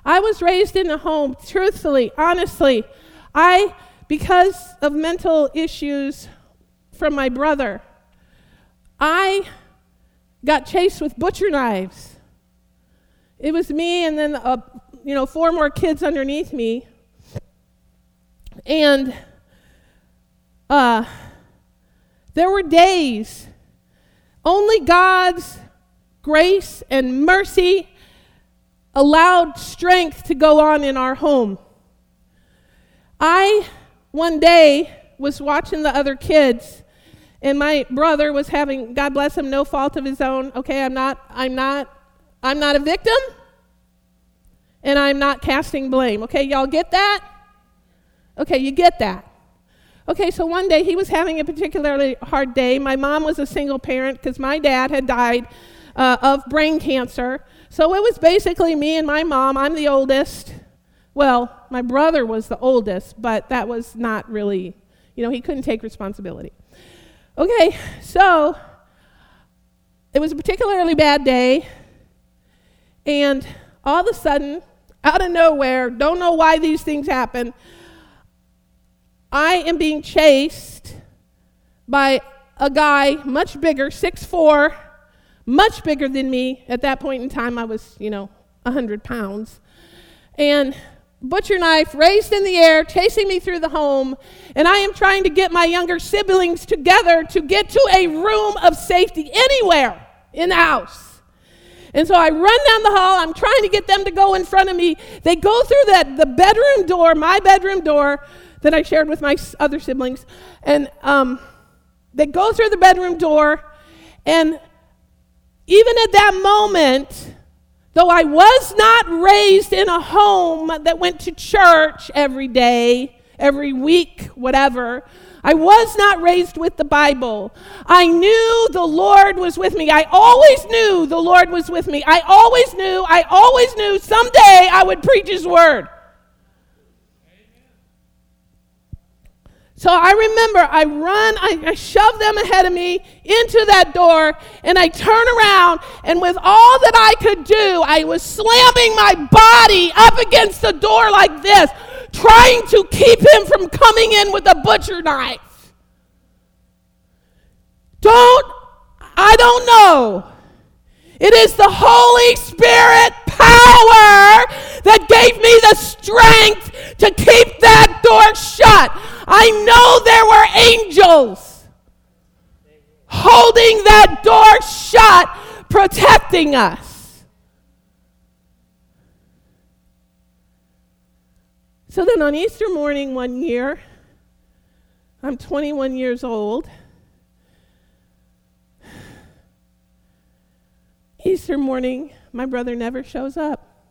I was raised in a home, truthfully, honestly. Because of mental issues from my brother, I got chased with butcher knives. It was me and then, 4 more kids underneath me. And there were days, only God's grace and mercy allowed strength to go on in our home. I, one day, was watching the other kids, and my brother was having, God bless him, no fault of his own. Okay, I'm not a victim, and I'm not casting blame. Okay, y'all get that? Okay, you get that. Okay, so one day, he was having a particularly hard day. My mom was a single parent because my dad had died of brain cancer. So it was basically me and my mom. I'm the oldest. Well, my brother was the oldest, but that was not really, he couldn't take responsibility. Okay, so it was a particularly bad day, and all of a sudden, out of nowhere, don't know why these things happen, I am being chased by a guy much bigger, 6'4", much bigger than me. At that point in time, I was, 100 pounds. And butcher knife raised in the air, chasing me through the home. And I am trying to get my younger siblings together to get to a room of safety anywhere in the house. And so I run down the hall. I'm trying to get them to go in front of me. They go through the bedroom door, my bedroom door, that I shared with my other siblings. And they go through the bedroom door, and even at that moment, though I was not raised in a home that went to church every day, every week, whatever, I was not raised with the Bible. I knew the Lord was with me. I always knew the Lord was with me. I always knew someday I would preach His Word. So I remember I shove them ahead of me into that door, and I turn around, and with all that I could do, I was slamming my body up against the door like this. trying to keep him from coming in with a butcher knife. I don't know. It is the Holy Spirit power that gave me the strength to keep that door shut. I know there were angels holding that door shut, protecting us. So then on Easter morning one year, I'm 21 years old. Easter morning, my brother never shows up.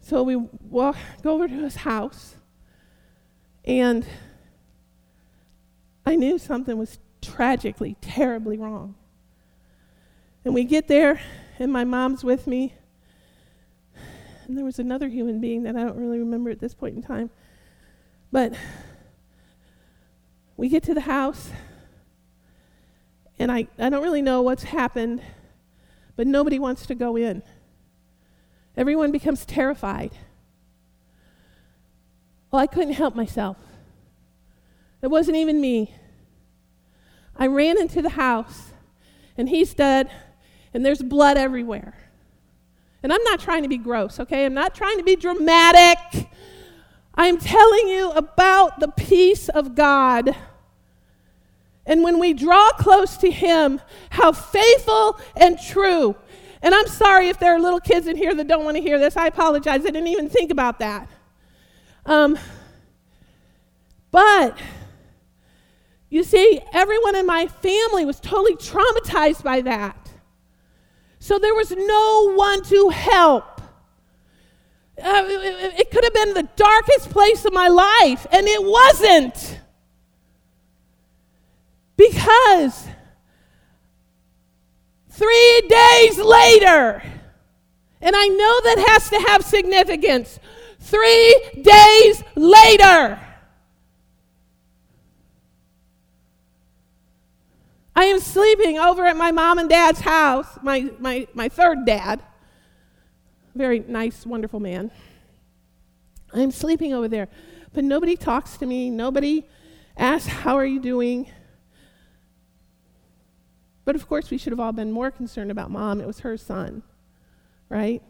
So we go over to his house, and I knew something was tragically, terribly wrong. And we get there, and my mom's with me, and there was another human being that I don't really remember at this point in time. But we get to the house, and I don't really know what's happened, but nobody wants to go in. Everyone becomes terrified. Well, I couldn't help myself. It wasn't even me. I ran into the house, and he's dead, and there's blood everywhere. And I'm not trying to be gross, okay? I'm not trying to be dramatic. I'm telling you about the peace of God. And when we draw close to him, how faithful and true. And I'm sorry if there are little kids in here that don't want to hear this. I apologize. I didn't even think about that. But, you see, everyone in my family was totally traumatized by that. So there was no one to help. It could have been the darkest place of my life, and it wasn't. Because 3 days later, and I know that has to have significance, 3 days later, I am sleeping over at my mom and dad's house, my third dad, very nice, wonderful man. I'm sleeping over there, but nobody talks to me, nobody asks, how are you doing? But of course, we should have all been more concerned about mom. It was her son, right?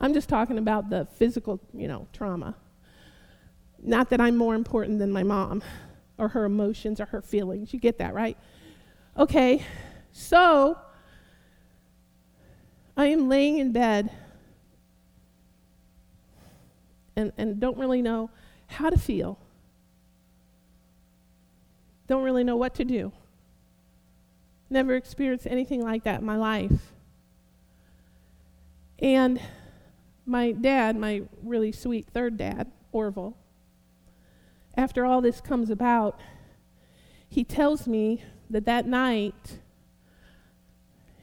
I'm just talking about the physical, trauma. Not that I'm more important than my mom or her emotions or her feelings. You get that, right? Okay, so I am laying in bed and don't really know how to feel. Don't really know what to do. Never experienced anything like that in my life. And my dad, my really sweet third dad, Orville, after all this comes about, he tells me that night,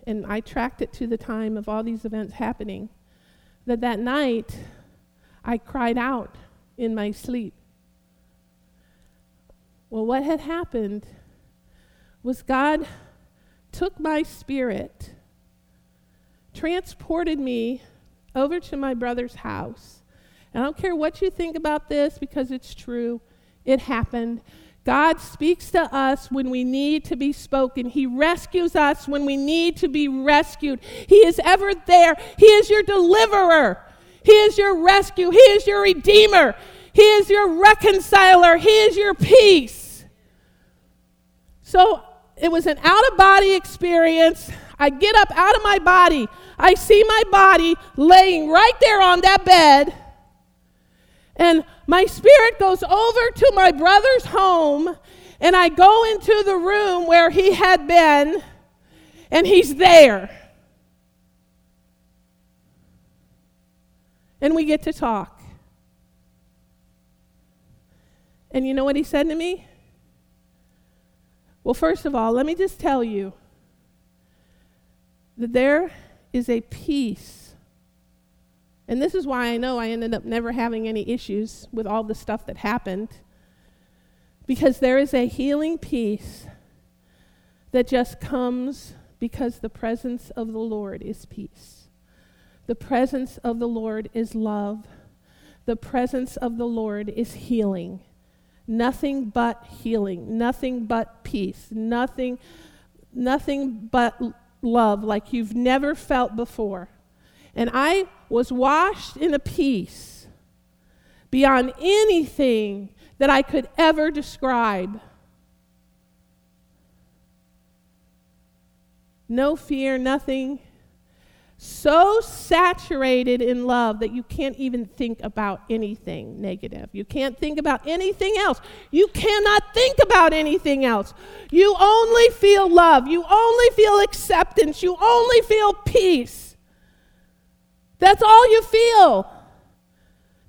and I tracked it to the time of all these events happening, that night I cried out in my sleep. Well, what had happened was God took my spirit, transported me over to my brother's house. And I don't care what you think about this, because it's true. It happened. God speaks to us when we need to be spoken. He rescues us when we need to be rescued. He is ever there. He is your deliverer. He is your rescue. He is your redeemer. He is your reconciler. He is your peace. So, it was an out-of-body experience. I get up out of my body. I see my body laying right there on that bed. And my spirit goes over to my brother's home, and I go into the room where he had been, and he's there. And we get to talk. And you know what he said to me? Well, first of all, let me just tell you that there is a peace. And this is why I know I ended up never having any issues with all the stuff that happened. Because there is a healing peace that just comes because the presence of the Lord is peace. The presence of the Lord is love. the presence of the Lord is healing. Nothing but healing, nothing but peace, nothing but love like you've never felt before. And I was washed in a peace beyond anything that I could ever describe. No fear, nothing. So saturated in love that you can't even think about anything negative. You can't think about anything else. You cannot think about anything else. You only feel love. You only feel acceptance. You only feel peace. That's all you feel.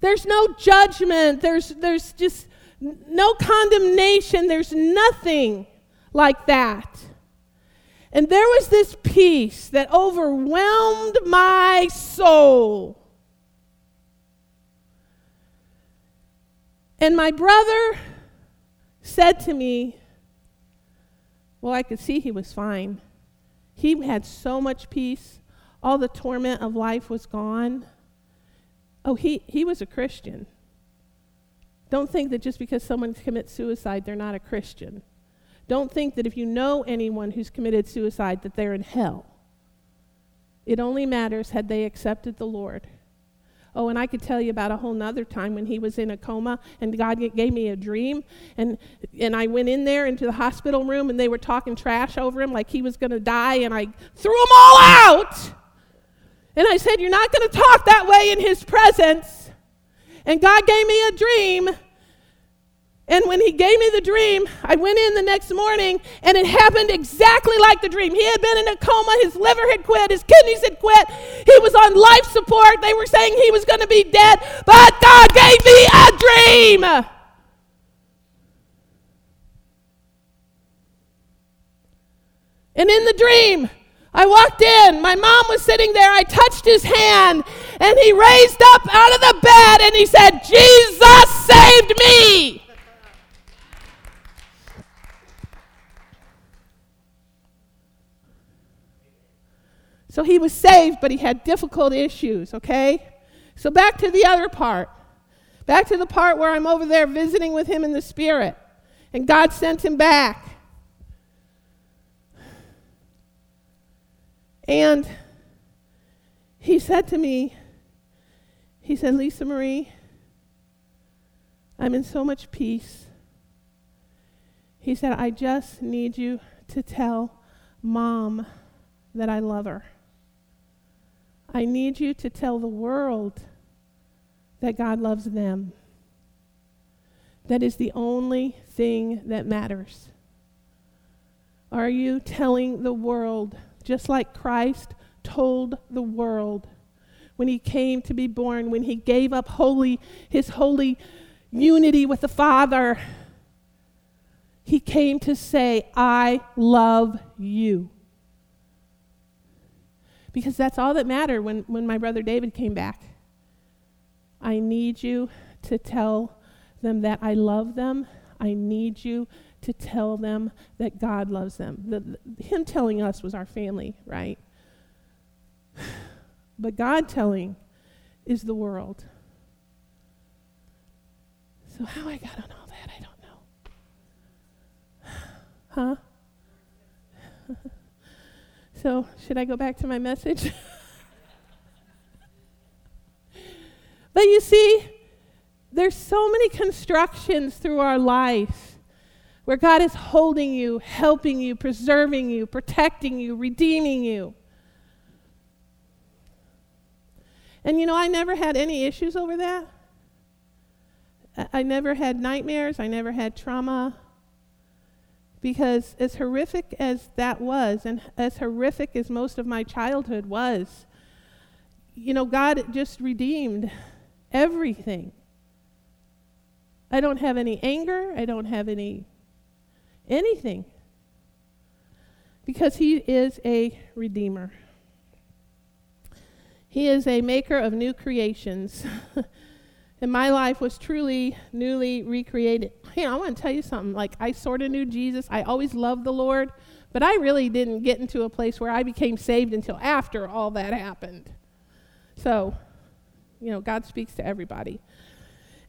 There's no judgment. There's just no condemnation. There's nothing like that. And there was this peace that overwhelmed my soul. And my brother said to me, well, I could see he was fine. He had so much peace. All the torment of life was gone. Oh, he was a Christian. Don't think that just because someone commits suicide, they're not a Christian. Don't think that if you know anyone who's committed suicide that they're in hell. It only matters had they accepted the Lord. Oh, and I could tell you about a whole nother time when he was in a coma and God gave me a dream. And I went in there into the hospital room and they were talking trash over him like he was going to die. And I threw them all out. And I said, you're not going to talk that way in his presence. And God gave me a dream. And when he gave me the dream, I went in the next morning, and it happened exactly like the dream. He had been in a coma. His liver had quit. His kidneys had quit. He was on life support. They were saying he was going to be dead, but God gave me a dream. And in the dream, I walked in. My mom was sitting there. I touched his hand, and he raised up out of the bed, and he said, Jesus saved me. So he was saved, but he had difficult issues, okay? So back to the other part. Back to the part where I'm over there visiting with him in the Spirit. And God sent him back. And he said to me, he said, Lisa Marie, I'm in so much peace. He said, I just need you to tell Mom that I love her. I need you to tell the world that God loves them. That is the only thing that matters. Are you telling the world, just like Christ told the world when he came to be born, when he gave up his holy unity with the Father, he came to say, I love you. Because that's all that mattered when my brother David came back. I need you to tell them that I love them. I need you to tell them that God loves them. Him telling us was our family, right? But God telling is the world. So how I got on all that, I don't know. Huh? So, should I go back to my message? But you see, there's so many constructions through our life where God is holding you, helping you, preserving you, protecting you, redeeming you. And you know, I never had any issues over that. I never had nightmares. I never had trauma. Because as horrific as that was, and as horrific as most of my childhood was, you know, God just redeemed everything. I don't have any anger. I don't have anything. Because he is a redeemer. He is a maker of new creations. And my life was truly newly recreated. Hey, I want to tell you something. Like, I sort of knew Jesus. I always loved the Lord. But I really didn't get into a place where I became saved until after all that happened. So, you know, God speaks to everybody.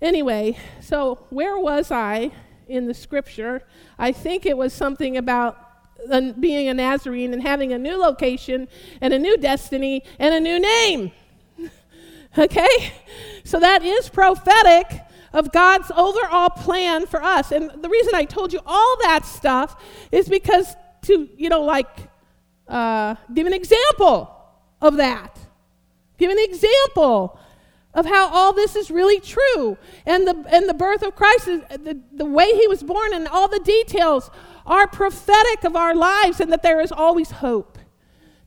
Anyway, so where was I in the scripture? I think it was something about being a Nazarene and having a new location and a new destiny and a new name. Okay? So that is prophetic of God's overall plan for us. And the reason I told you all that stuff is because to, give an example of that. Give an example of how all this is really true. And the birth of Christ, the way he was born and all the details are prophetic of our lives, and that there is always hope.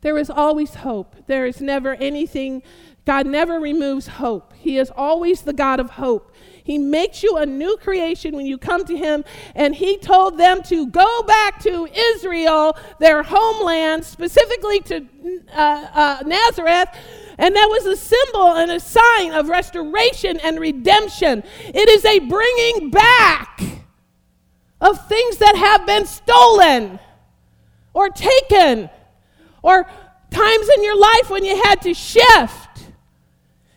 There is always hope. There is never anything. God never removes hope. He is always the God of hope. He makes you a new creation when you come to him, and he told them to go back to Israel, their homeland, specifically to Nazareth, and that was a symbol and a sign of restoration and redemption. It is a bringing back of things that have been stolen or taken, or times in your life when you had to shift.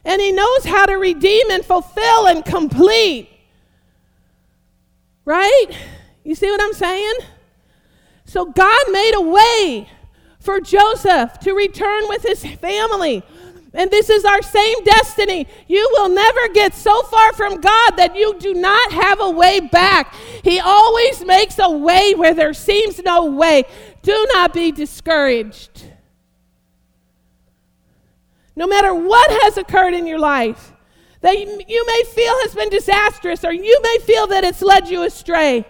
And he knows how to redeem and fulfill and complete. Right? You see what I'm saying? So God made a way for Joseph to return with his family. And this is our same destiny. You will never get so far from God that you do not have a way back. He always makes a way where there seems no way. Do not be discouraged. No matter what has occurred in your life, that you may feel has been disastrous, or you may feel that it's led you astray,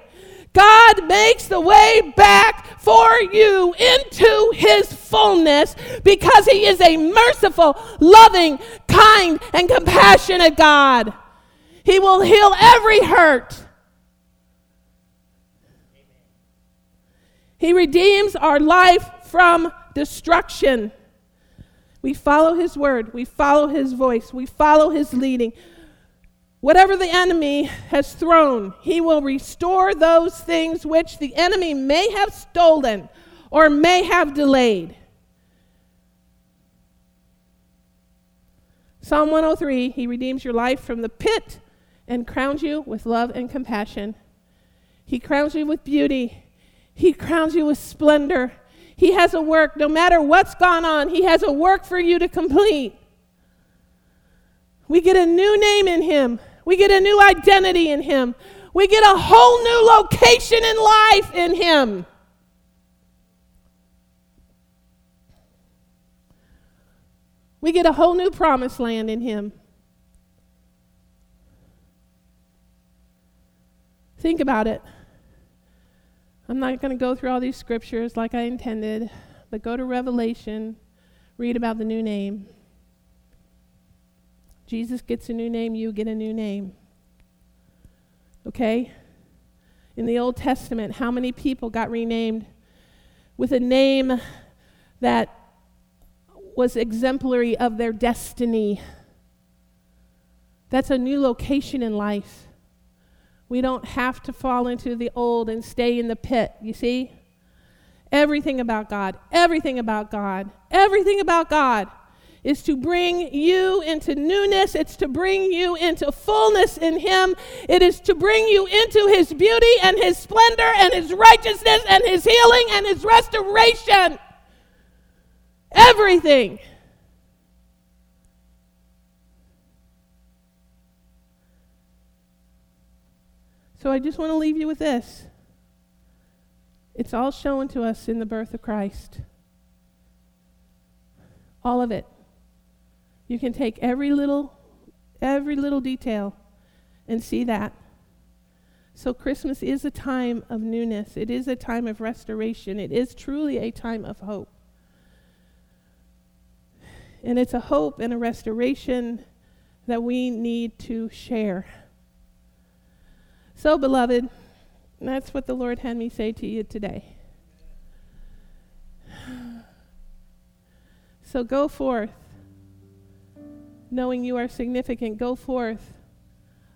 God makes the way back for you into his fullness, because he is a merciful, loving, kind, and compassionate God. He will heal every hurt. He redeems our life from destruction. We follow his word. We follow his voice. We follow his leading. Whatever the enemy has thrown, he will restore those things which the enemy may have stolen or may have delayed. Psalm 103, he redeems your life from the pit and crowns you with love and compassion. He crowns you with beauty. He crowns you with splendor. He has a work. No matter what's gone on, he has a work for you to complete. We get a new name in him. We get a new identity in him. We get a whole new location in life in him. We get a whole new promised land in him. Think about it. I'm not going to go through all these scriptures like I intended, but go to Revelation, read about the new name. Jesus gets a new name, you get a new name. Okay? In the Old Testament, how many people got renamed with a name that was exemplary of their destiny? That's a new location in life. We don't have to fall into the old and stay in the pit, you see? Everything about God, everything about God, everything about God is to bring you into newness. It's to bring you into fullness in him. It is to bring you into his beauty and his splendor and his righteousness and his healing and his restoration. Everything. So I just want to leave you with this. It's all shown to us in the birth of Christ. All of it. You can take every little detail and see that. So Christmas is a time of newness. It is a time of restoration. It is truly a time of hope. And it's a hope and a restoration that we need to share. So, beloved, that's what the Lord had me say to you today. So go forth, knowing you are significant. Go forth